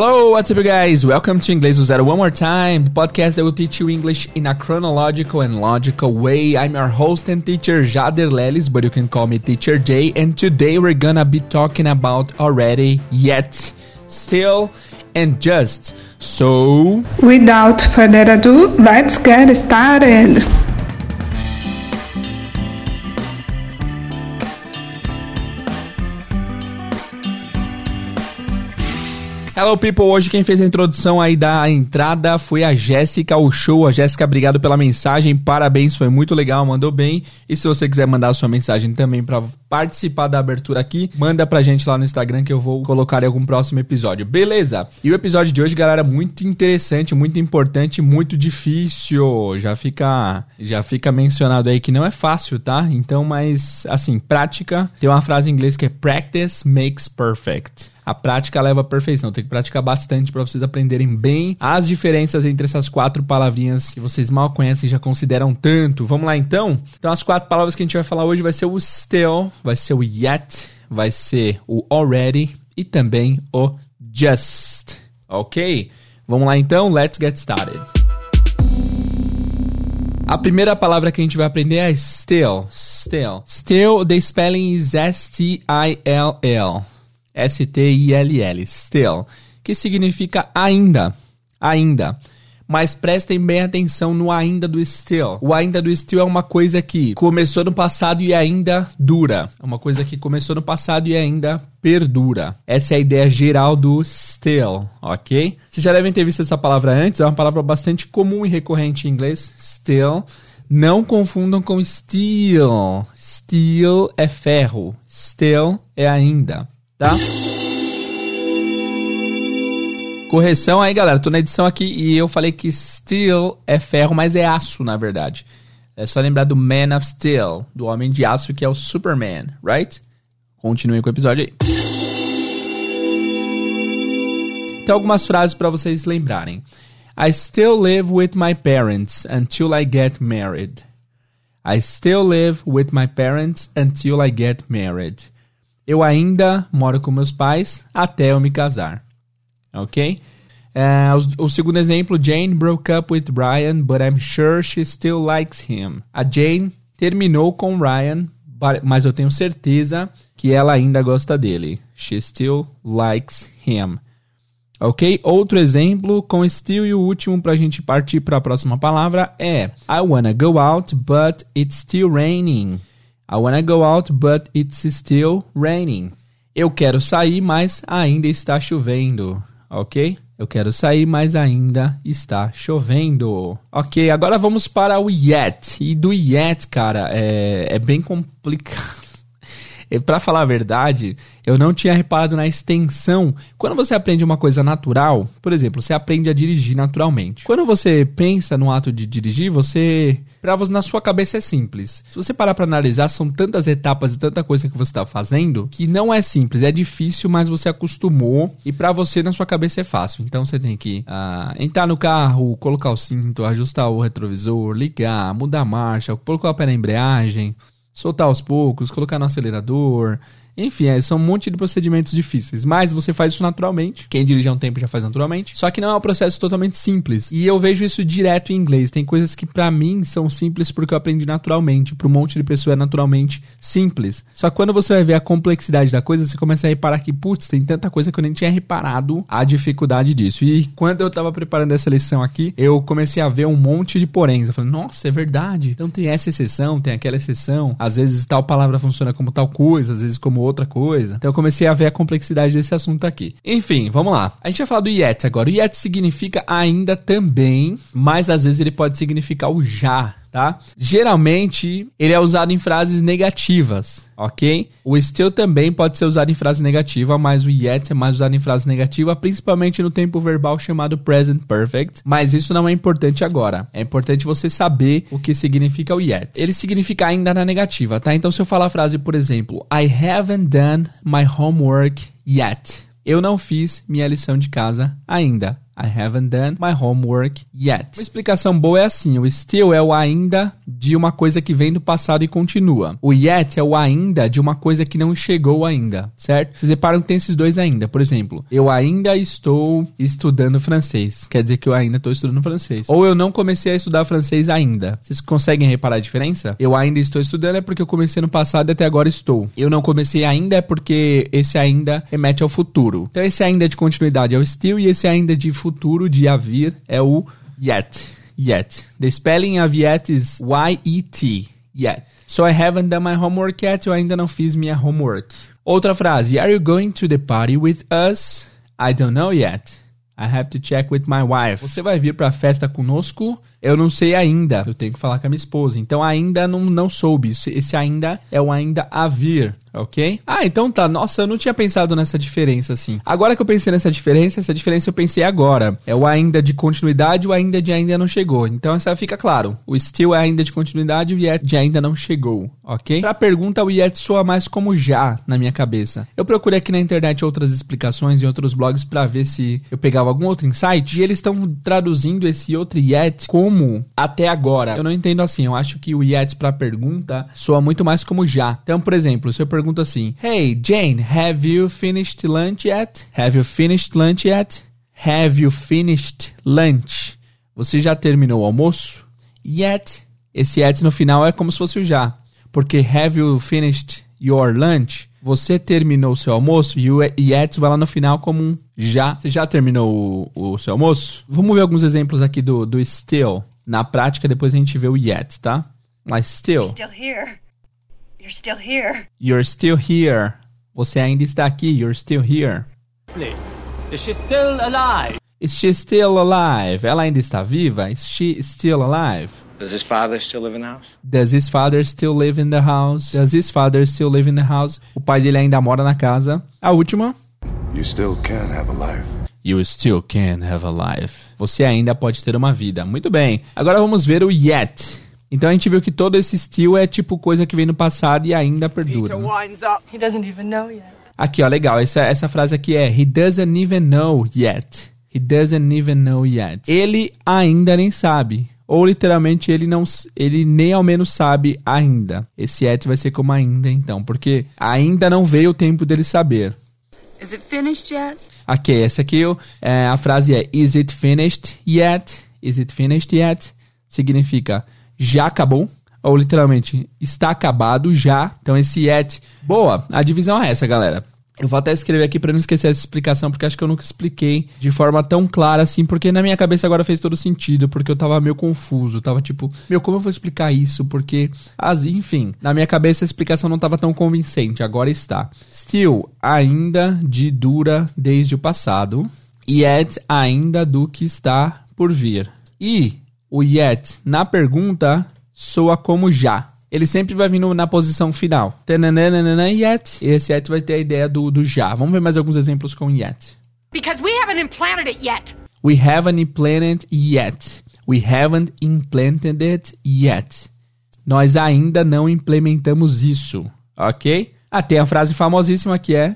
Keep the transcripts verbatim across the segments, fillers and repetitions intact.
Hello, what's up, you guys? Welcome to Inglês do Zero one more time, the podcast that will teach you English in a chronological and logical way. I'm your host and teacher, Jader Lelis, but you can call me Teacher Jay. And today we're gonna be talking about already, yet, still, and just. So, without further ado, let's get started. Hello people, hoje quem fez a introdução aí da entrada foi a Jéssica, o show. A Jéssica, obrigado pela mensagem, parabéns, foi muito legal, mandou bem. E se você quiser mandar a sua mensagem também pra participar da abertura aqui, manda pra gente lá no Instagram que eu vou colocar em algum próximo episódio, beleza? E o episódio de hoje, galera, muito interessante, muito importante, muito difícil. Já fica, já fica mencionado aí que não é fácil, tá? Então, mas assim, prática, tem uma frase em inglês que é practice makes perfect. A prática leva à perfeição. Tem que praticar bastante para vocês aprenderem bem as diferenças entre essas quatro palavrinhas que vocês mal conhecem e já consideram tanto. Vamos lá, então? Então, as quatro palavras que a gente vai falar hoje vai ser o still, vai ser o yet, vai ser o already e também o just. Ok? Vamos lá, então? Let's get started. A primeira palavra que a gente vai aprender é still. Still. Still, the spelling is S T I L L. S T I L L, still, que significa ainda, ainda. Mas prestem bem atenção no ainda do still. O ainda do still é uma coisa que começou no passado e ainda dura. É uma coisa que começou no passado e ainda perdura. Essa é a ideia geral do still, ok? Vocês já devem ter visto essa palavra antes, é uma palavra bastante comum e recorrente em inglês, still. Não confundam com steel. Steel é ferro, still é ainda. Tá? Correção aí, galera. Tô na edição aqui e eu falei que steel é ferro, mas é aço, na verdade. É só lembrar do Man of Steel, do Homem de Aço, que é o Superman, right? Continuem com o episódio aí. Tem algumas frases pra vocês lembrarem. I still live with my parents until I get married. I still live with my parents until I get married. Eu ainda moro com meus pais até eu me casar. Ok? Uh, o, o segundo exemplo, Jane broke up with Ryan, but I'm sure she still likes him. A Jane terminou com Ryan, but, mas eu tenho certeza que ela ainda gosta dele. She still likes him. Ok? Outro exemplo com still e o último pra gente partir pra próxima palavra é I wanna go out, but it's still raining. I wanna go out, but it's still raining. Eu quero sair, mas ainda está chovendo. Ok? Eu quero sair, mas ainda está chovendo. Ok, agora vamos para o yet. E do yet, cara, é, é bem complicado. E pra falar a verdade, eu não tinha reparado na extensão. Quando você aprende uma coisa natural, por exemplo, você aprende a dirigir naturalmente. Quando você pensa no ato de dirigir, você... Pra você, na sua cabeça é simples. Se você parar pra analisar, são tantas etapas e tanta coisa que você tá fazendo que não é simples, é difícil, mas você acostumou e pra você, na sua cabeça, é fácil. Então você tem que ah, entrar no carro, colocar o cinto, ajustar o retrovisor, ligar, mudar a marcha, colocar o pé na embreagem, soltar aos poucos, colocar no acelerador, enfim, é, são um monte de procedimentos difíceis, mas você faz isso naturalmente, quem dirige há um tempo já faz naturalmente, só que não é um processo totalmente simples, e eu vejo isso direto em inglês, tem coisas que pra mim são simples porque eu aprendi naturalmente, pra um monte de pessoa é naturalmente simples, só que quando você vai ver a complexidade da coisa, você começa a reparar que, putz, tem tanta coisa que eu nem tinha reparado a dificuldade disso, e quando eu tava preparando essa lição aqui, eu comecei a ver um monte de poréns, eu falei, nossa, é verdade, então tem essa exceção, tem aquela exceção, às vezes tal palavra funciona como tal coisa, às vezes como outra coisa. Então eu comecei a ver a complexidade desse assunto aqui. Enfim, vamos lá. A gente vai falar do yet agora. O yet significa ainda também, mas às vezes ele pode significar o já, tá? Geralmente, ele é usado em frases negativas, ok? O still também pode ser usado em frase negativa, mas o yet é mais usado em frase negativa, principalmente no tempo verbal chamado present perfect, mas isso não é importante agora. É importante você saber o que significa o yet. Ele significa ainda na negativa, tá? Então, se eu falar a frase, por exemplo, I haven't done my homework yet. Eu não fiz minha lição de casa ainda. I haven't done my homework yet. Uma explicação boa é assim, o still é o ainda de uma coisa que vem do passado e continua. O yet é o ainda de uma coisa que não chegou ainda, certo? Vocês reparam que tem esses dois ainda. Por exemplo, eu ainda estou estudando francês. Quer dizer que eu ainda estou estudando francês. Ou eu não comecei a estudar francês ainda. Vocês conseguem reparar a diferença? Eu ainda estou estudando é porque eu comecei no passado e até agora estou. Eu não comecei ainda é porque esse ainda remete ao futuro. Então esse ainda de continuidade é o still e esse ainda de futuro, de haver, é o yet. Yet. The spelling of yet is Y E T. Yet. So I haven't done my homework yet. Eu ainda não fiz minha homework. Outra frase. Are you going to the party with us? I don't know yet. I have to check with my wife. Você vai vir pra festa conosco? Eu não sei ainda. Eu tenho que falar com a minha esposa. Então, ainda não, não soube. Esse ainda é o ainda a vir, ok? Ah, então tá. Nossa, eu não tinha pensado nessa diferença, assim. Agora que eu pensei nessa diferença, essa diferença eu pensei agora. É o ainda de continuidade e o ainda de ainda não chegou. Então, essa fica claro. O still é ainda de continuidade e o yet de ainda não chegou, ok? Pra pergunta, o yet soa mais como já na minha cabeça. Eu procurei aqui na internet outras explicações e outros blogs pra ver se eu pegava algum outro insight. E eles estão traduzindo esse outro yet com como até agora. Eu não entendo assim. Eu acho que o yet pra pergunta soa muito mais como já. Então, por exemplo, se eu pergunto assim, Hey, Jane, have you finished lunch yet? Have you finished lunch yet? Have you finished lunch? Você já terminou o almoço? Yet. Esse yet no final é como se fosse o já. Porque have you finished your lunch? Você terminou o seu almoço e o yet vai lá no final como um já. Você já terminou o, o seu almoço? Vamos ver alguns exemplos aqui do, do still. Na prática, depois a gente vê o yet, tá? Mas still. You're still here. You're still here. You're still here. Você ainda está aqui. You're still here. Is she still alive? Is she still alive? Ela ainda está viva? Is she still alive? Does his father still live in the house? Does his father still live in the house? Does his father still live in the house? O pai dele ainda mora na casa. A última. You still can have a life. You still can have a life. Você ainda pode ter uma vida. Muito bem. Agora vamos ver o yet. Então a gente viu que todo esse still é tipo coisa que vem no passado e ainda perdura. Peter winds up. He doesn't even know yet. Aqui, ó, legal. Essa, essa frase aqui é He doesn't even know yet. He doesn't even know yet. Ele ainda nem sabe. Ou, literalmente, ele, não, ele nem ao menos sabe ainda. Esse yet vai ser como ainda, então. Porque ainda não veio o tempo dele saber. Is it finished yet? Ok, essa aqui é, a frase é Is it finished yet? Is it finished yet? Significa já acabou. Ou, literalmente, está acabado já. Então, esse yet... Boa! A divisão é essa, galera. Eu vou até escrever aqui pra não esquecer essa explicação, porque acho que eu nunca expliquei de forma tão clara assim, porque na minha cabeça agora fez todo sentido, porque eu tava meio confuso, tava tipo, meu, como eu vou explicar isso? Porque, as, enfim, na minha cabeça a explicação não tava tão convincente, agora está. Still, ainda de dura desde o passado, yet ainda do que está por vir. E o yet na pergunta soa como já. Ele sempre vai vir na posição final. Tananana, yet. E esse yet vai ter a ideia do, do já. Vamos ver mais alguns exemplos com yet. Because we haven't implanted it yet. We haven't implanted yet. We haven't implanted it yet. Nós ainda não implementamos isso. Ok? Ah, tem a frase famosíssima que é...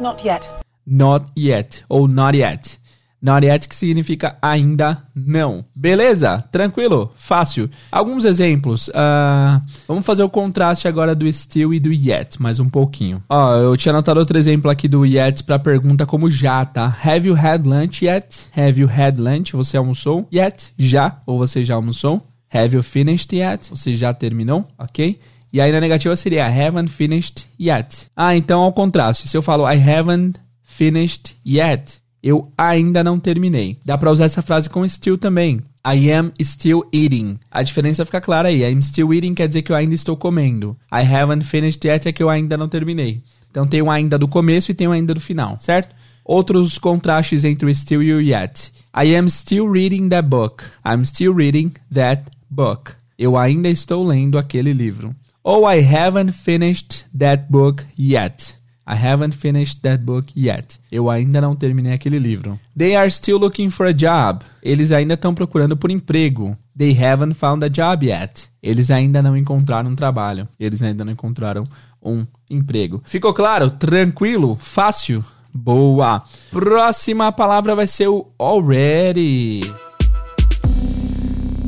Not yet. Not yet. Ou not yet. Not yet, que significa ainda não. Beleza? Tranquilo? Fácil. Alguns exemplos. Uh, vamos fazer o contraste agora do still e do yet, mais um pouquinho. Ó, eu tinha anotado outro exemplo aqui do yet pra pergunta como já, tá? Have you had lunch yet? Have you had lunch? Você almoçou? Yet? Já? Ou você já almoçou? Have you finished yet? Você já terminou? Ok? E aí na negativa seria I haven't finished yet. Ah, então ao contraste. Se eu falo I haven't finished yet... Eu ainda não terminei. Dá pra usar essa frase com still também. I am still eating. A diferença fica clara aí. I am still eating quer dizer que eu ainda estou comendo. I haven't finished yet é que eu ainda não terminei. Então tem o ainda do começo e tem o ainda do final, certo? Outros contrastes entre o still e o yet. I am still reading that book. I'm still reading that book. Eu ainda estou lendo aquele livro. Ou I haven't finished that book yet. I haven't finished that book yet. Eu ainda não terminei aquele livro. They are still looking for a job. Eles ainda estão procurando por emprego. They haven't found a job yet. Eles ainda não encontraram um trabalho. Eles ainda não encontraram um emprego. Ficou claro? Tranquilo? Fácil? Boa. Próxima palavra vai ser o already.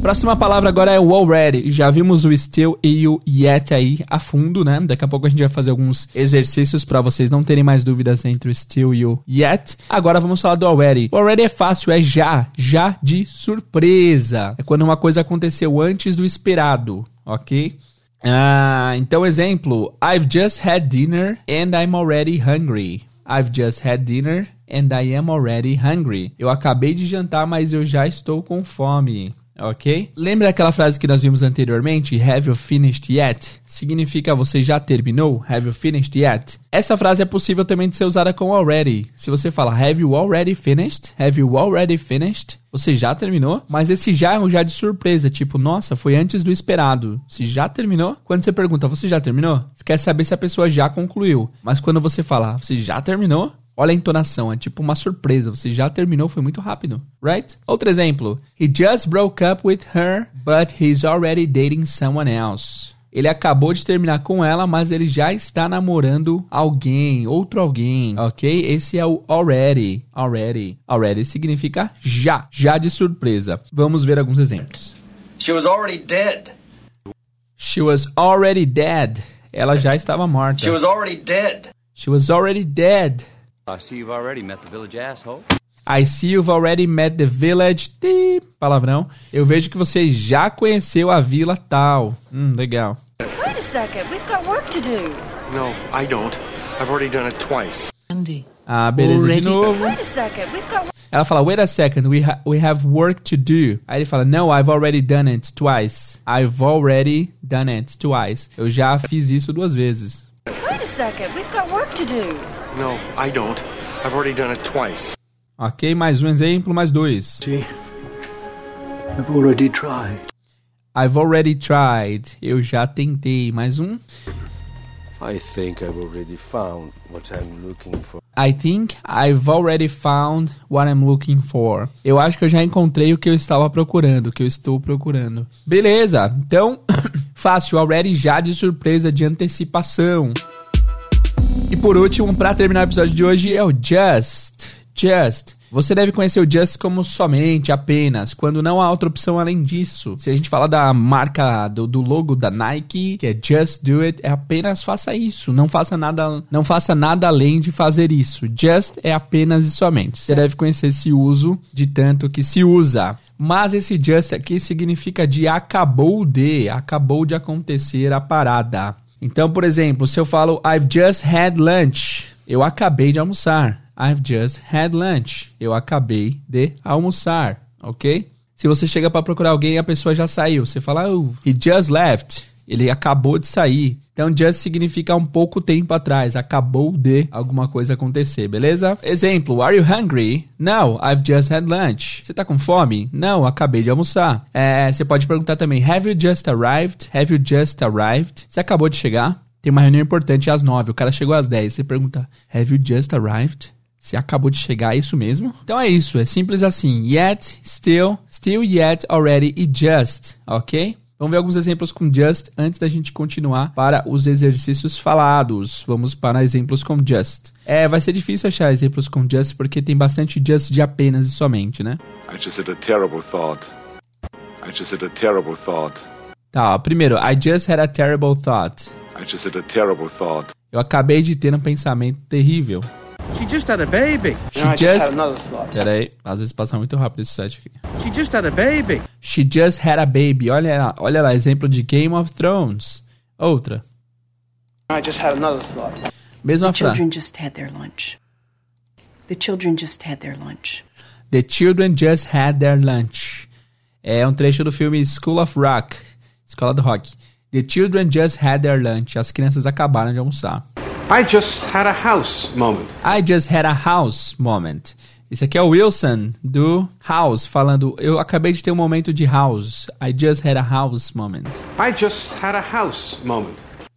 Próxima palavra agora é o already. Já vimos o still e o yet aí a fundo, né? Daqui a pouco a gente vai fazer alguns exercícios pra vocês não terem mais dúvidas entre o still e o yet. Agora vamos falar do already. O already é fácil, é já. Já de surpresa. É quando uma coisa aconteceu antes do esperado, ok? Ah, então exemplo. I've just had dinner and I'm already hungry. I've just had dinner and I am already hungry. Eu acabei de jantar, mas eu já estou com fome. Ok? Lembra aquela frase que nós vimos anteriormente? Have you finished yet? Significa você já terminou? Have you finished yet? Essa frase é possível também de ser usada com already. Se você fala have you already finished? Have you already finished? Você já terminou? Mas esse já é um já de surpresa, tipo, nossa, foi antes do esperado. Se já terminou? Quando você pergunta, você já terminou? Você quer saber se a pessoa já concluiu. Mas quando você fala, você já terminou? Olha a entonação, é tipo uma surpresa. Você já terminou, foi muito rápido, right? Outro exemplo. He just broke up with her, but he's already dating someone else. Ele acabou de terminar com ela, mas ele já está namorando alguém, outro alguém, ok? Esse é o already, already. Already significa já, já de surpresa. Vamos ver alguns exemplos. She was already dead. She was already dead. Ela já estava morta. She was already dead. She was already dead. I see you've already met the village asshole. I see you've already met the village. Tii, palavrão. Eu vejo que você já conheceu a vila tal. Hum, legal. Wait a second, we've got work to do. No, I don't. I've already done it twice. Andy. Ah, beleza, already. De novo. Wait a second, we've got... Ela fala, wait a second, we, ha- we have work to do. Aí ele fala, no, I've already done it twice. I've already done it twice. Eu já fiz isso duas vezes. Wait a second, we've got work to do. No, I don't. I've already done it twice. Ok, mais um exemplo, mais dois. See, I've already tried. I've already tried. Eu já tentei. Mais um. I think I've already found what I'm looking for. I think I've already found what I'm looking for. Eu acho que eu já encontrei o que eu estava procurando, o que eu estou procurando. Beleza, então, fácil, already já de surpresa, de antecipação. E por último, para terminar o episódio de hoje, é o just. Just. Você deve conhecer o just como somente, apenas, quando não há outra opção além disso. Se a gente falar da marca, do, do logo da Nike, que é just do it, é apenas faça isso. Não faça nada, não faça nada além de fazer isso. Just é apenas e somente. Você deve conhecer esse uso de tanto que se usa. Mas esse just aqui significa de acabou de, acabou de acontecer a parada. Então, por exemplo, se eu falo I've just had lunch, eu acabei de almoçar. I've just had lunch. Eu acabei de almoçar, ok? Se você chega para procurar alguém e a pessoa já saiu, você fala oh, he just left. Ele acabou de sair. Então, just significa um pouco tempo atrás. Acabou de alguma coisa acontecer, beleza? Exemplo, are you hungry? No, I've just had lunch. Você tá com fome? Não, acabei de almoçar. É, você pode perguntar também, have you just arrived? Have you just arrived? Você acabou de chegar? Tem uma reunião importante às nove, o cara chegou às dez. Você pergunta, have you just arrived? Você acabou de chegar, é isso mesmo? Então é isso, é simples assim. Yet, still, still yet, already e just, ok? Vamos ver alguns exemplos com just antes da gente continuar para os exercícios falados. Vamos para exemplos com just. É, vai ser difícil achar exemplos com just porque tem bastante just de apenas e somente, né? I just had a terrible thought. I just had a terrible thought. Tá, ó, primeiro, I just had a terrible thought. I just had a terrible thought. Eu acabei de ter um pensamento terrível. She just had a baby. She no, just... just had another thought. Pera aí, às vezes passa muito rápido esse site aqui. She just had a baby. She just had a baby. Olha lá, olha lá, exemplo de Game of Thrones. Outra. I just had another thought. Mesma frase. The children just had their lunch. The children just had their lunch. The children just had their lunch. É um trecho do filme School of Rock. Escola do Rock. The children just had their lunch. As crianças acabaram de almoçar. I just had a house moment. I just had a house moment. Esse aqui é o Wilson do House falando, eu acabei de ter um momento de house. I just had a house moment. I just had a house moment.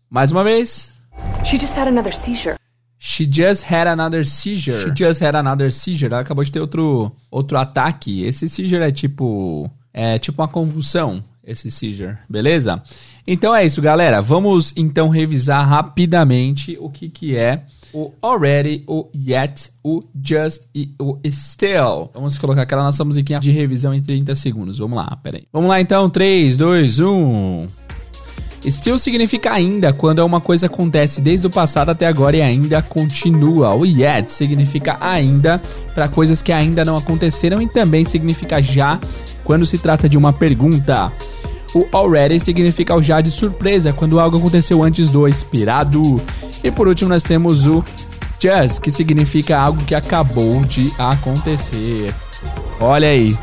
Mais uma vez. She just had another seizure. She just had another seizure. She just had another seizure. Ela acabou de ter outro, outro ataque. Esse seizure é tipo, é tipo uma convulsão. Esse seizure, beleza? Então é isso, galera. Vamos, então, revisar rapidamente o que, que é o already, o yet, o just e o still. Vamos colocar aquela nossa musiquinha de revisão em trinta segundos. Vamos lá, peraí. Vamos lá então, três, dois, um... Still significa ainda, quando uma coisa acontece desde o passado até agora e ainda continua. O yet significa ainda, para coisas que ainda não aconteceram, e também significa já, quando se trata de uma pergunta. O already significa o já de surpresa, quando algo aconteceu antes do esperado. E por último nós temos o just, que significa algo que acabou de acontecer. Olha aí.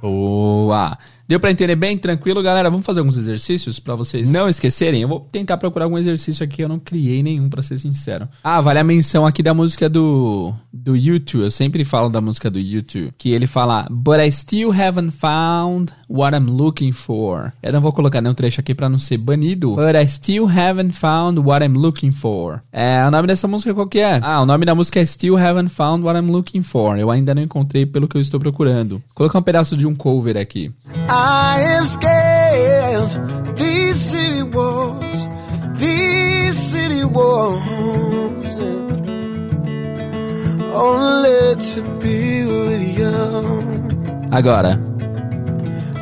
Boa! Deu pra entender bem? Tranquilo, galera? Vamos fazer alguns exercícios pra vocês não esquecerem? Eu vou tentar procurar algum exercício aqui, eu não criei nenhum, pra ser sincero. Ah, vale a menção aqui da música do, do U dois. Eu sempre falo da música do U dois, que ele fala But I still haven't found what I'm looking for. Eu não vou colocar nenhum trecho aqui pra não ser banido. But I still haven't found what I'm looking for. É, o nome dessa música qual que é? Ah, o nome da música é Still Haven't Found What I'm Looking For. Eu ainda não encontrei pelo que eu estou procurando. Vou colocar um pedaço de um cover aqui. I am scared, these city walls, these city walls, only to be with you. Agora.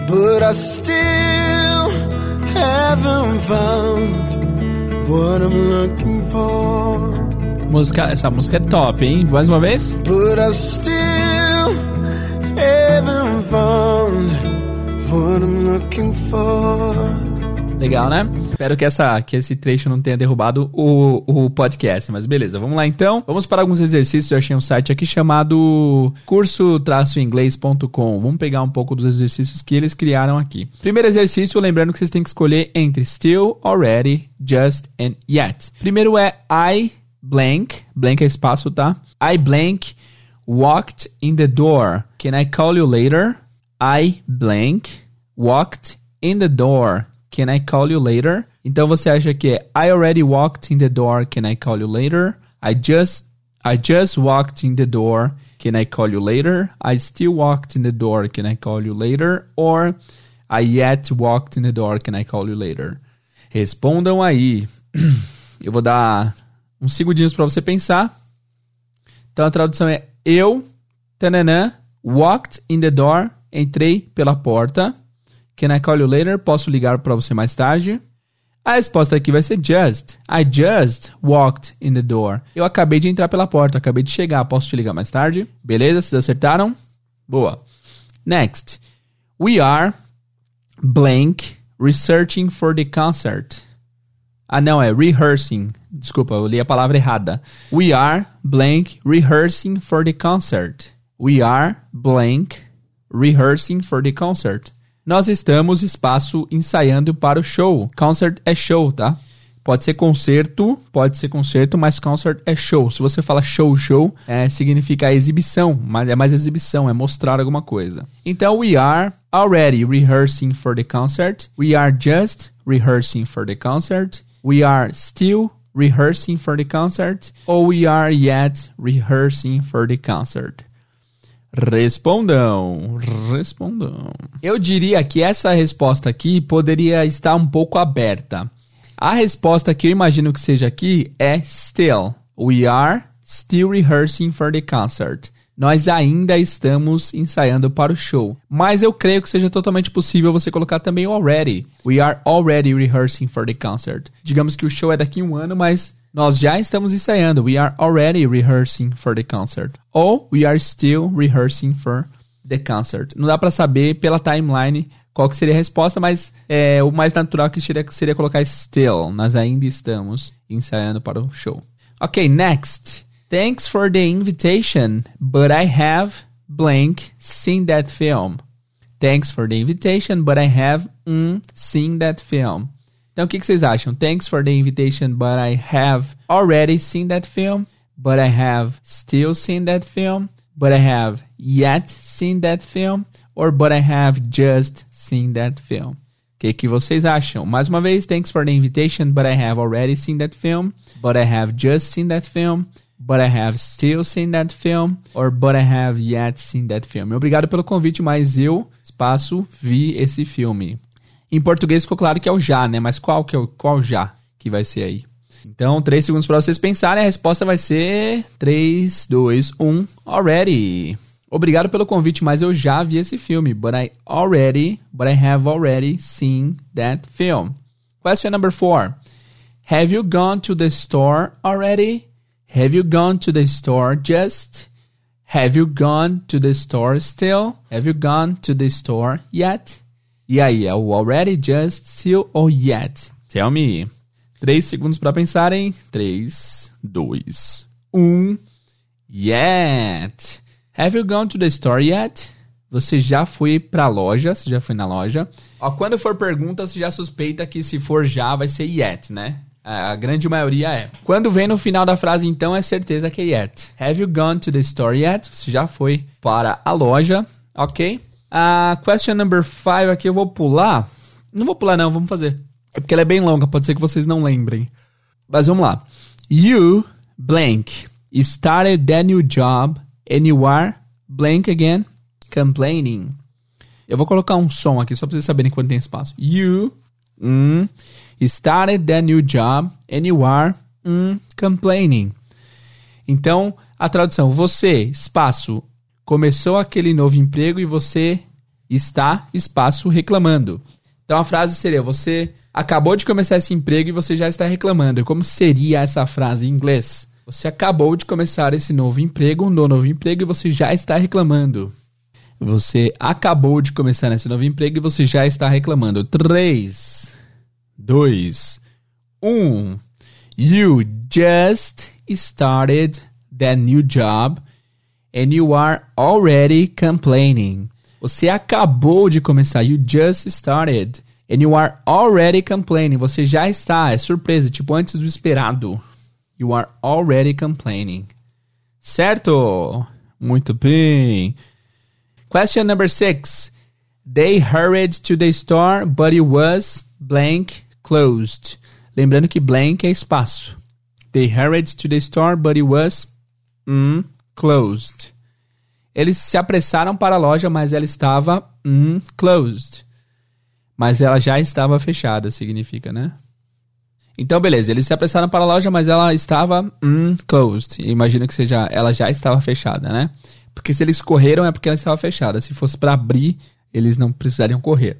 But I still haven't found what I'm looking for. Música, essa música é top, hein? Mais uma vez. But I still haven't found what I'm looking for. Legal, né? Espero que, essa, que esse trecho não tenha derrubado o, o podcast, mas beleza, vamos lá então. Vamos para alguns exercícios. Eu achei um site aqui chamado curso inglês ponto com. Vamos pegar um pouco dos exercícios que eles criaram aqui. Primeiro exercício, lembrando que vocês têm que escolher entre still, already, just and yet. Primeiro é I blank, blank é espaço, tá? I blank walked in the door. Can I call you later? I blank walked in the door. Can I call you later? Então você acha que é I already walked in the door. Can I call you later? I just I just walked in the door. Can I call you later? I still walked in the door. Can I call you later? Or I yet walked in the door. Can I call you later? Respondam aí. Eu vou dar uns segundinhos para você pensar. Então a tradução é eu, tananã, walked in the door. Entrei pela porta. Can I call you later? Posso ligar para você mais tarde? A resposta aqui vai ser just. I just walked in the door. Eu acabei de entrar pela porta, acabei de chegar. Posso te ligar mais tarde? Beleza, vocês acertaram? Boa. Next. We are blank researching for the concert. Ah, não, é rehearsing. Desculpa, eu li a palavra errada. We are blank rehearsing for the concert. We are blank rehearsing for the concert. Nós estamos, espaço, ensaiando para o show. Concert é show, tá? Pode ser concerto, pode ser concerto, mas concert é show. Se você fala show, show, é, significa exibição, mas é mais exibição, é mostrar alguma coisa. Então, we are already rehearsing for the concert. We are just rehearsing for the concert. We are still rehearsing for the concert. Or we are yet rehearsing for the concert. Respondam, respondam. Eu diria que essa resposta aqui poderia estar um pouco aberta. A resposta que eu imagino que seja aqui é still. We are still rehearsing for the concert. Nós ainda estamos ensaiando para o show. Mas eu creio que seja totalmente possível você colocar também o already. We are already rehearsing for the concert. Digamos que o show é daqui a um ano, mas... nós já estamos ensaiando. We are already rehearsing for the concert. Ou we are still rehearsing for the concert. Não dá para saber pela timeline qual que seria a resposta, mas é, o mais natural que seria, seria colocar still. Nós ainda estamos ensaiando para o show. Ok, next. Thanks for the invitation, but I have blank seen that film. Thanks for the invitation, but I have mm, seen that film. Então, o que, que vocês acham? Thanks for the invitation, but I have already seen that film. But I have still seen that film. But I have yet seen that film. Or but I have just seen that film. O que, que vocês acham? Mais uma vez, thanks for the invitation, but I have already seen that film. But I have just seen that film. But I have still seen that film. Or but I have yet seen that film. Obrigado pelo convite, mas eu, espaço, vi esse filme. Em português ficou claro que é o já, né? Mas qual, que é o, qual já que vai ser aí? Então, três segundos para vocês pensarem. A resposta vai ser três, dois, um, already. Obrigado pelo convite, mas eu já vi esse filme. But I already, but I have already seen that film. Question number four. Have you gone to the store already? Have you gone to the store just? Have you gone to the store still? Have you gone to the store yet? E aí, é o already, just, still ou yet? Tell me. Três segundos para pensarem. Três, dois, um. Yet. Have you gone to the store yet? Você já foi pra loja? Você já foi na loja? Ó, quando for pergunta, você já suspeita que se for já, vai ser yet, né? A grande maioria é. Quando vem no final da frase, então, é certeza que é yet. Have you gone to the store yet? Você já foi para a loja, ok? A question number five aqui eu vou pular. Não vou pular não, vamos fazer. É porque ela é bem longa, pode ser que vocês não lembrem. Mas vamos lá. You blank started that new job and you are blank again complaining. Eu vou colocar um som aqui, só pra vocês saberem quando tem espaço. You... Mm, started that new job and you are mm, complaining. Então, a tradução. Você, espaço, começou aquele novo emprego e você está, espaço, reclamando. Então, a frase seria, você acabou de começar esse emprego e você já está reclamando. Como seria essa frase em inglês? Você acabou de começar esse novo emprego, um novo emprego e você já está reclamando. Você acabou de começar esse novo emprego e você já está reclamando. três, dois, um. You just started that new job and you are already complaining. Você acabou de começar. You just started and you are already complaining. Você já está. É surpresa, tipo antes do esperado. You are already complaining. Certo? Muito bem. Question number six. They hurried to the store, but it was blank closed. Lembrando que blank é espaço. They hurried to the store, but it was mm, closed. Eles se apressaram para a loja, mas ela estava mm, closed. Mas ela já estava fechada, significa, né? Então, beleza. Eles se apressaram para a loja, mas ela estava mm, closed. Imagino que seja, ela já estava fechada, né? Porque se eles correram é porque ela estava fechada. Se fosse para abrir, eles não precisariam correr.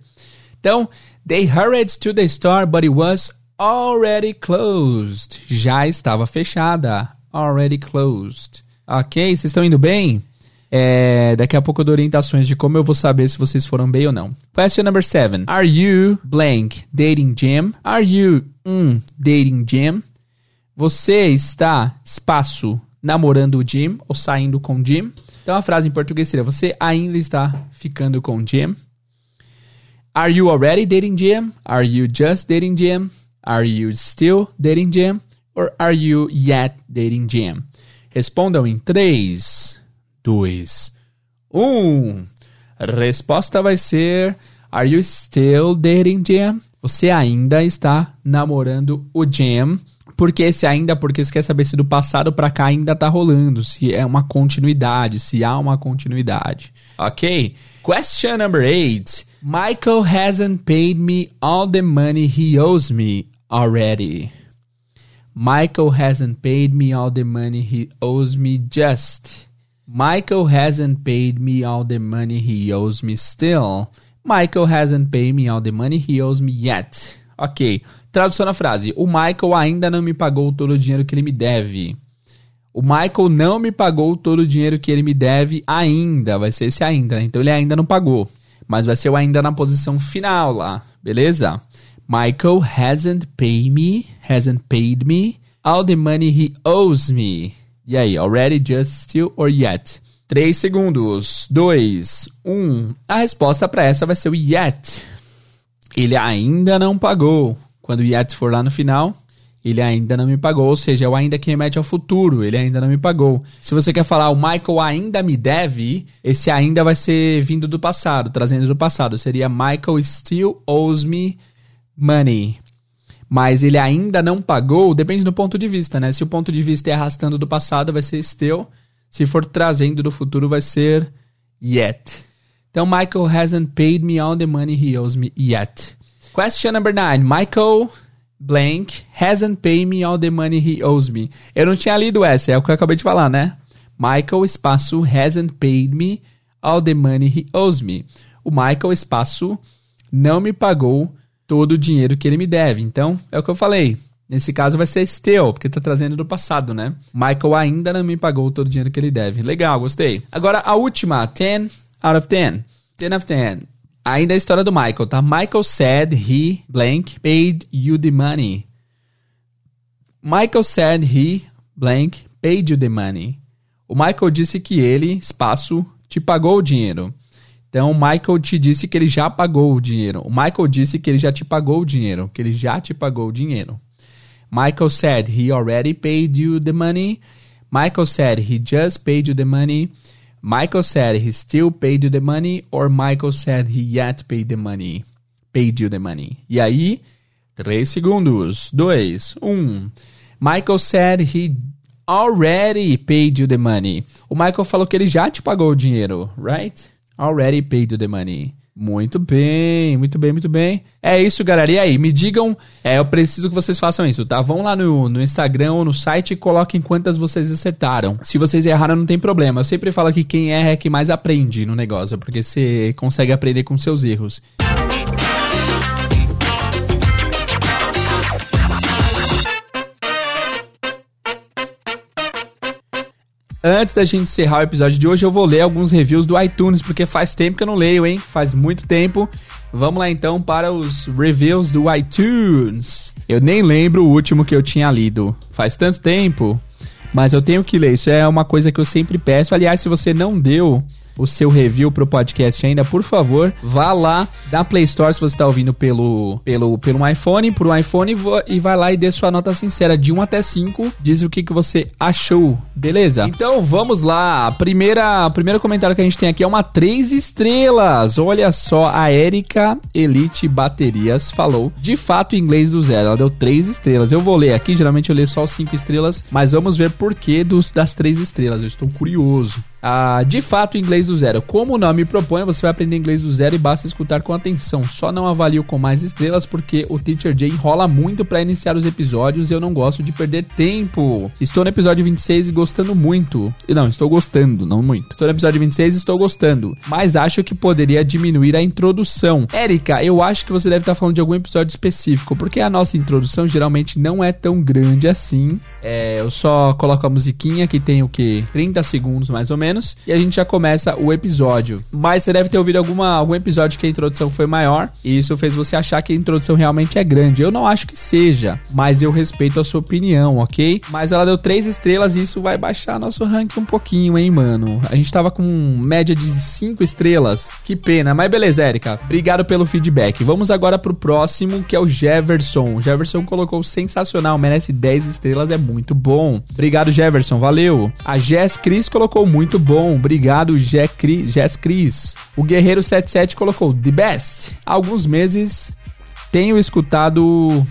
Então, they hurried to the store, but it was already closed. Já estava fechada. Already closed. Ok? Vocês estão indo bem? É, daqui a pouco eu dou orientações de como eu vou saber se vocês foram bem ou não. Question number seven. Are you blank dating Jim? Are you mm, dating Jim? Você está, espaço, namorando o Jim ou saindo com o Jim? Então, a frase em português seria, você ainda está ficando com Jim? Are you already dating Jim? Are you just dating Jim? Are you still dating Jim? Or are you yet dating Jim? Respondam em três, dois, um. Resposta vai ser, are you still dating Jim? Você ainda está namorando o Jim? Porque esse ainda, porque você quer saber se do passado pra cá ainda tá rolando, se é uma continuidade, se há uma continuidade. Ok? Question number eight. Michael hasn't paid me all the money he owes me already. Michael hasn't paid me all the money he owes me just. Michael hasn't paid me all the money he owes me still. Michael hasn't paid me all the money he owes me yet. Ok. Tradução na frase. O Michael ainda não me pagou todo o dinheiro que ele me deve. O Michael não me pagou todo o dinheiro que ele me deve ainda. Vai ser esse ainda. Então, ele ainda não pagou. Mas vai ser o ainda na posição final lá. Beleza? Michael hasn't paid me. Hasn't paid me. All the money he owes me. E aí? Already, just, still or yet? Três segundos. Dois. Um. A resposta para essa vai ser o yet. Ele ainda não pagou. Quando o yet for lá no final, ele ainda não me pagou. Ou seja, é o ainda que remete ao futuro. Ele ainda não me pagou. Se você quer falar, o Michael ainda me deve, esse ainda vai ser vindo do passado, trazendo do passado. Seria Michael still owes me money. Mas ele ainda não pagou, depende do ponto de vista, né? Se o ponto de vista é arrastando do passado, vai ser still. Se for trazendo do futuro, vai ser yet. Então, Michael hasn't paid me all the money he owes me yet. Question number nine. Michael Blank hasn't paid me all the money he owes me. Eu não tinha lido essa, é o que eu acabei de falar, né? Michael, espaço, hasn't paid me all the money he owes me. O Michael, espaço, não me pagou todo o dinheiro que ele me deve. Então, é o que eu falei. Nesse caso vai ser still, porque tá trazendo do passado, né? Michael ainda não me pagou todo o dinheiro que ele deve. Legal, gostei. Agora, a última. ten out of ten. ten out of ten. Ainda é a história do Michael, tá? Michael said he blank paid you the money. Michael said he blank paid you the money. O Michael disse que ele, espaço, te pagou o dinheiro. Então, o Michael te disse que ele já pagou o dinheiro. O Michael disse que ele já te pagou o dinheiro. Que ele já te pagou o dinheiro. Michael said he already paid you the money. Michael said he just paid you the money. Michael said he still paid you the money, or Michael said he yet paid the money. Paid you the money. E aí, três segundos. Dois, um. Michael said he already paid you the money. O Michael falou que ele já te pagou o dinheiro, right? Already paid you the money. Muito bem, muito bem, muito bem. É isso, galera. E aí, me digam, é, eu preciso que vocês façam isso, tá? Vão lá no, no Instagram ou no site e coloquem quantas vocês acertaram. Se vocês erraram, não tem problema. Eu sempre falo que quem erra é que mais aprende no negócio, porque você consegue aprender com seus erros. Antes da gente encerrar o episódio de hoje, eu vou ler alguns reviews do iTunes, porque faz tempo que eu não leio, hein? Faz muito tempo. Vamos lá, então, para os reviews do iTunes. Eu nem lembro o último que eu tinha lido. Faz tanto tempo, mas eu tenho que ler. Isso é uma coisa que eu sempre peço. Aliás, se você não deu o seu review pro podcast ainda, por favor, vá lá da Play Store, se você tá ouvindo pelo, pelo, pelo iPhone, por um iPhone, e vai lá e dê sua nota sincera de um até cinco, diz o que, que você achou, beleza? Então, vamos lá. A primeira, a primeira comentário que a gente tem aqui é uma três estrelas. Olha só, a Erika Elite Baterias falou, de fato, Inglês do Zero. Ela deu três estrelas. Eu vou ler aqui, geralmente eu leio só cinco estrelas, mas vamos ver por que dos, das três estrelas. Eu estou curioso. Ah, de fato, Inglês do Zero. Como o nome propõe, você vai aprender inglês do zero e basta escutar com atenção. Só não avalio com mais estrelas porque o Teacher Jay enrola muito para iniciar os episódios e eu não gosto de perder tempo. Estou no episódio vinte e seis e gostando muito. Não, estou gostando, não muito. Estou no episódio vinte e seis e estou gostando. Mas acho que poderia diminuir a introdução. Erika, eu acho que você deve estar falando de algum episódio específico, porque a nossa introdução geralmente não é tão grande assim. É, eu só coloco a musiquinha que tem o quê? trinta segundos mais ou menos. E a gente já começa o episódio. Mas você deve ter ouvido alguma, algum episódio que a introdução foi maior, e isso fez você achar que a introdução realmente é grande. Eu não acho que seja, mas eu respeito a sua opinião, ok? Mas ela deu três estrelas e isso vai baixar nosso ranking um pouquinho, hein, mano? A gente tava com média de cinco estrelas. Que pena, mas beleza, Erika. Obrigado pelo feedback. Vamos agora pro próximo, que é o Jefferson. O Jefferson colocou sensacional, merece dez estrelas, é muito bom. Obrigado, Jefferson, valeu. A Jess Cris colocou muito bom, obrigado, Jess Cris. O Guerreiro setenta e sete colocou the best. Há alguns meses tenho escutado,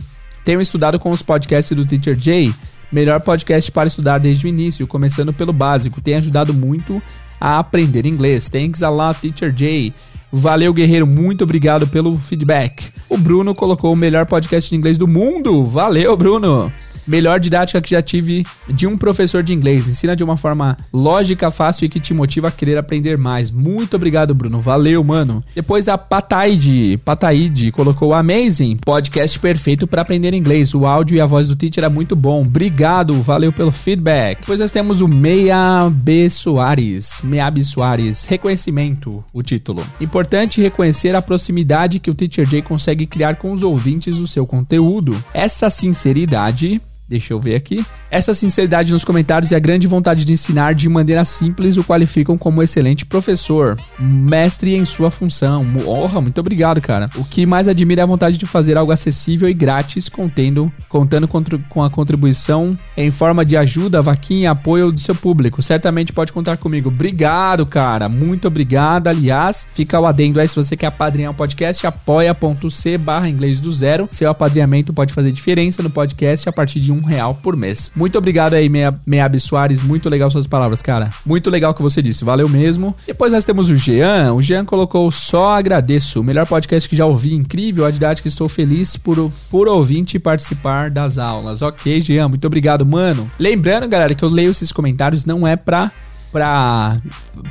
tenho estudado com os podcasts do Teacher Jay, melhor podcast para estudar desde o início, começando pelo básico, tem ajudado muito a aprender inglês. Thanks a lot, Teacher Jay. Valeu, Guerreiro, muito obrigado pelo feedback. O Bruno colocou o melhor podcast de inglês do mundo, valeu, Bruno. Melhor didática que já tive de um professor de inglês. Ensina de uma forma lógica, fácil e que te motiva a querer aprender mais. Muito obrigado, Bruno. Valeu, mano. Depois a Pataide. Pataide colocou amazing. Podcast perfeito para aprender inglês. O áudio e a voz do teacher é muito bom. Obrigado. Valeu pelo feedback. Depois nós temos o Meia B Soares. Meia B Soares. Reconhecimento. O título. Importante reconhecer a proximidade que o Teacher Jay consegue criar com os ouvintes do seu conteúdo. Essa sinceridade... Deixa eu ver aqui. Essa sinceridade nos comentários e a grande vontade de ensinar de maneira simples o qualificam como excelente professor, mestre em sua função. Honra, muito obrigado, cara. O que mais admira é a vontade de fazer algo acessível e grátis, contendo, contando com a contribuição em forma de ajuda, vaquinha, apoio do seu público. Certamente pode contar comigo. Obrigado, cara. Muito obrigado. Aliás, fica o adendo aí, se você quer apadrinhar o podcast, apoia ponto c barra inglês do zero. Seu apadrinhamento pode fazer diferença no podcast a partir de um um real por mês. Muito obrigado aí, Meia, Meia B Soares. Muito legal suas palavras, cara. Muito legal o que você disse. Valeu mesmo. Depois nós temos o Jean. O Jean colocou: só agradeço. O melhor podcast que já ouvi. Incrível a didática. Estou feliz por, por ouvinte e participar das aulas. Ok, Jean. Muito obrigado, mano. Lembrando, galera, que eu leio esses comentários não é pra... Pra,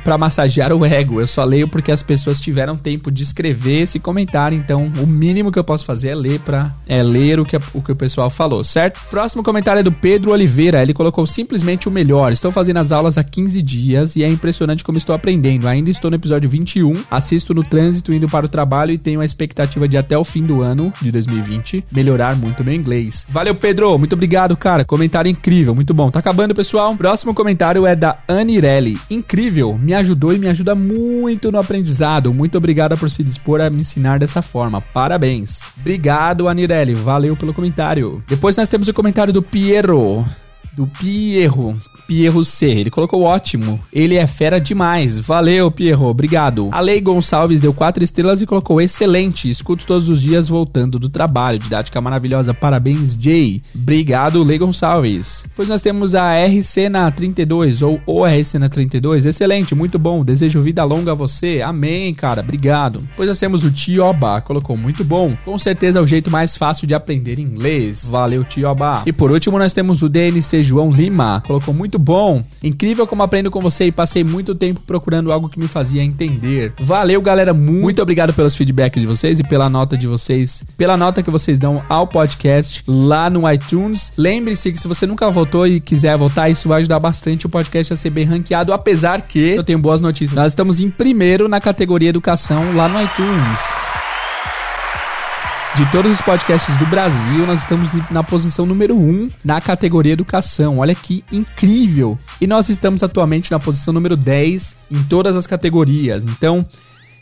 pra massagear o ego. Eu só leio porque as pessoas tiveram tempo de escrever esse comentário. Então o mínimo que eu posso fazer é ler, pra, é ler o, que, o que o pessoal falou, certo? Próximo comentário é do Pedro Oliveira. Ele colocou: simplesmente o melhor. Estou fazendo as aulas há quinze dias e é impressionante como estou aprendendo. Ainda estou no episódio vinte e um. Assisto no trânsito indo para o trabalho e tenho a expectativa de até o fim do ano de dois mil e vinte melhorar muito meu inglês. Valeu, Pedro. Muito obrigado, cara. Comentário incrível. Muito bom. Tá acabando, pessoal. Próximo comentário é da Anirelli. Incrível, me ajudou e me ajuda muito no aprendizado. Muito obrigada por se dispor a me ensinar dessa forma. Parabéns. Obrigado, Anirelli. Valeu pelo comentário. Depois nós temos o comentário do Pierro. Do Pierro. Pierro C. Ele colocou: ótimo. Ele é fera demais. Valeu, Pierro. Obrigado. A Lei Gonçalves deu quatro estrelas e colocou: excelente. Escuto todos os dias voltando do trabalho. Didática maravilhosa. Parabéns, Jay. Obrigado, Lei Gonçalves. Depois nós temos a R C na trinta e dois ou o R C na trinta e dois. Excelente. Muito bom. Desejo vida longa a você. Amém, cara. Obrigado. Depois nós temos o Tioba. Colocou: muito bom. Com certeza é o jeito mais fácil de aprender inglês. Valeu, Tioba. E por último nós temos o D N C João Lima. Colocou: muito bom, incrível como aprendo com você e passei muito tempo procurando algo que me fazia entender. Valeu, galera, muito obrigado pelos feedbacks de vocês e pela nota de vocês, pela nota que vocês dão ao podcast lá no iTunes. Lembre-se que se você nunca votou e quiser votar, isso vai ajudar bastante o podcast a ser bem ranqueado, apesar que eu tenho boas notícias. Nós estamos em primeiro na categoria educação lá no iTunes. De todos os podcasts do Brasil, nós estamos na posição número um na categoria educação. Olha que incrível! E nós estamos atualmente na posição número dez em todas as categorias. Então,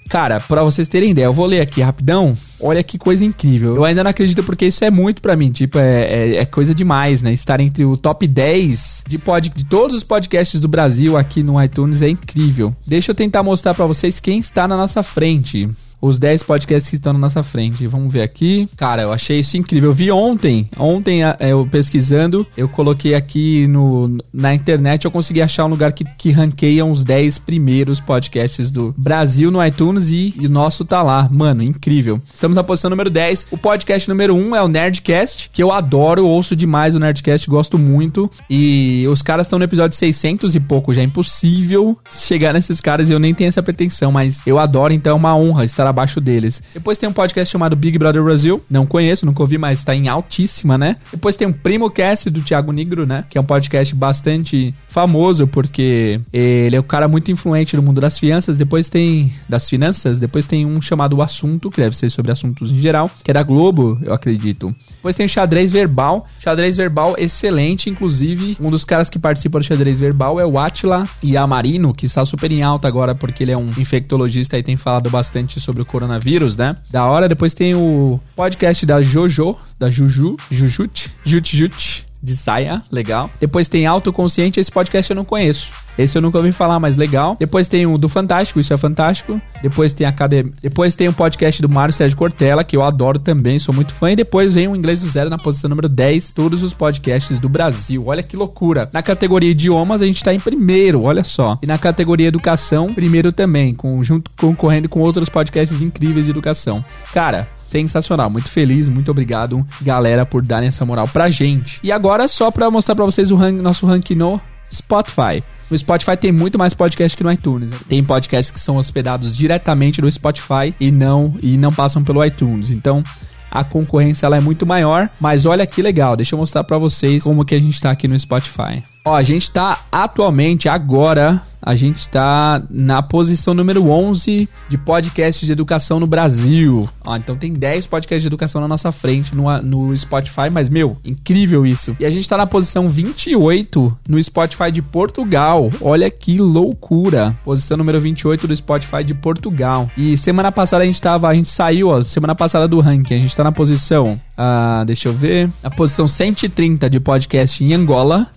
cara, pra vocês terem ideia, eu vou ler aqui rapidão. Olha que coisa incrível. Eu ainda não acredito porque isso é muito pra mim. Tipo, é, é, é coisa demais, né? Estar entre o top dez de, pod, de todos os podcasts do Brasil aqui no iTunes é incrível. Deixa eu tentar mostrar pra vocês quem está na nossa frente. Os dez podcasts que estão na nossa frente. Vamos ver aqui. Cara, eu achei isso incrível. Eu vi ontem. Ontem, eu pesquisando, eu coloquei aqui no, na internet, eu consegui achar um lugar que, que ranqueia os dez primeiros podcasts do Brasil no iTunes e, e o nosso tá lá. Mano, incrível. Estamos na posição número dez. O podcast número um é o Nerdcast, que eu adoro, eu ouço demais o Nerdcast, gosto muito. E os caras estão no episódio seiscentos e pouco. Já é impossível chegar nesses caras e eu nem tenho essa pretensão, mas eu adoro, então é uma honra estar abaixo deles. Depois tem um podcast chamado Big Brother Brasil, não conheço, nunca ouvi, mas tá em altíssima, né? Depois tem um Primocast do Thiago Nigro, né? Que é um podcast bastante famoso, porque ele é um cara muito influente no mundo das finanças. Depois tem... das finanças? Depois tem um chamado Assunto, que deve ser sobre assuntos em geral, que é da Globo, eu acredito. Depois tem o Xadrez Verbal. Xadrez Verbal, excelente, inclusive um dos caras que participa do Xadrez Verbal é o Atila Iamarino, que está super em alta agora, porque ele é um infectologista e tem falado bastante sobre o coronavírus, né? Da hora. Depois tem o podcast da Jojo, da Juju, Jujut, Jutjut, de saia, legal. Depois tem Autoconsciente, esse podcast eu não conheço. Esse eu nunca ouvi falar, mas legal. Depois tem o do Fantástico, isso é fantástico. Depois tem a Academia. Depois tem o podcast do Mário Sérgio Cortella, que eu adoro também, sou muito fã. E depois vem o Inglês do Zero na posição número dez, todos os podcasts do Brasil. Olha que loucura. Na categoria Idiomas, a gente tá em primeiro, olha só. E na categoria Educação, primeiro também, com, junto, concorrendo com outros podcasts incríveis de educação. Cara, sensacional, muito feliz, muito obrigado, galera, por darem essa moral pra gente. E agora, só pra mostrar pra vocês o ran- nosso ranking no Spotify. No Spotify tem muito mais podcast que no iTunes, né? Tem podcasts que são hospedados diretamente no Spotify e não, e não passam pelo iTunes. Então, a concorrência ela é muito maior. Mas olha que legal, deixa eu mostrar pra vocês como que a gente tá aqui no Spotify. Ó, a gente tá atualmente, agora, a gente tá na posição número onze de podcasts de educação no Brasil. Ó, então tem dez podcasts de educação na nossa frente no, no Spotify, mas, meu, incrível isso. E a gente tá na posição vinte e oito no Spotify de Portugal. Olha que loucura. Posição número vinte e oito do Spotify de Portugal. E semana passada a gente tava, a gente saiu, ó, semana passada do ranking. A gente tá na posição, ah, deixa eu ver, a posição cento e trinta de podcast em Angola.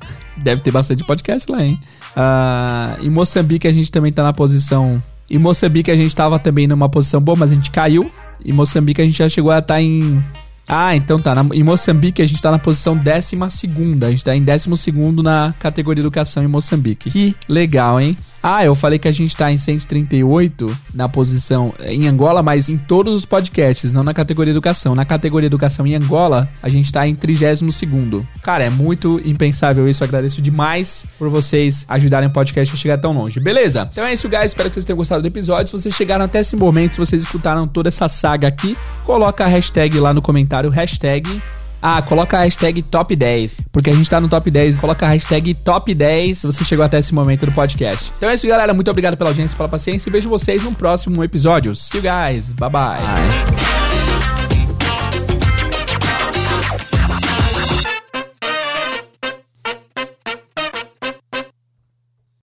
Deve ter bastante podcast lá, hein? Uh, em Moçambique a gente também tá na posição... Em Moçambique a gente tava também numa posição boa, mas a gente caiu. Em Moçambique a gente já chegou a estar em Ah, então tá. Na, em Moçambique, a gente tá na posição décima segunda. A gente tá em décimo segundo na categoria educação em Moçambique. Que legal, hein? Ah, eu falei que a gente tá em cento e trinta e oito na posição em Angola, mas em todos os podcasts, não na categoria educação. Na categoria educação em Angola, a gente tá em trigésimo segundo. Cara, é muito impensável isso. Eu agradeço demais por vocês ajudarem o podcast a chegar tão longe. Beleza? Então é isso, guys. Espero que vocês tenham gostado do episódio. Se vocês chegaram até esse momento, se vocês escutaram toda essa saga aqui, coloca a hashtag lá no comentário, hashtag... Ah, coloca a hashtag top dez, porque a gente tá no top dez, coloca a hashtag top dez se você chegou até esse momento do podcast. Então é isso, galera, muito obrigado pela audiência, pela paciência e vejo vocês no próximo episódio. See you guys, bye bye.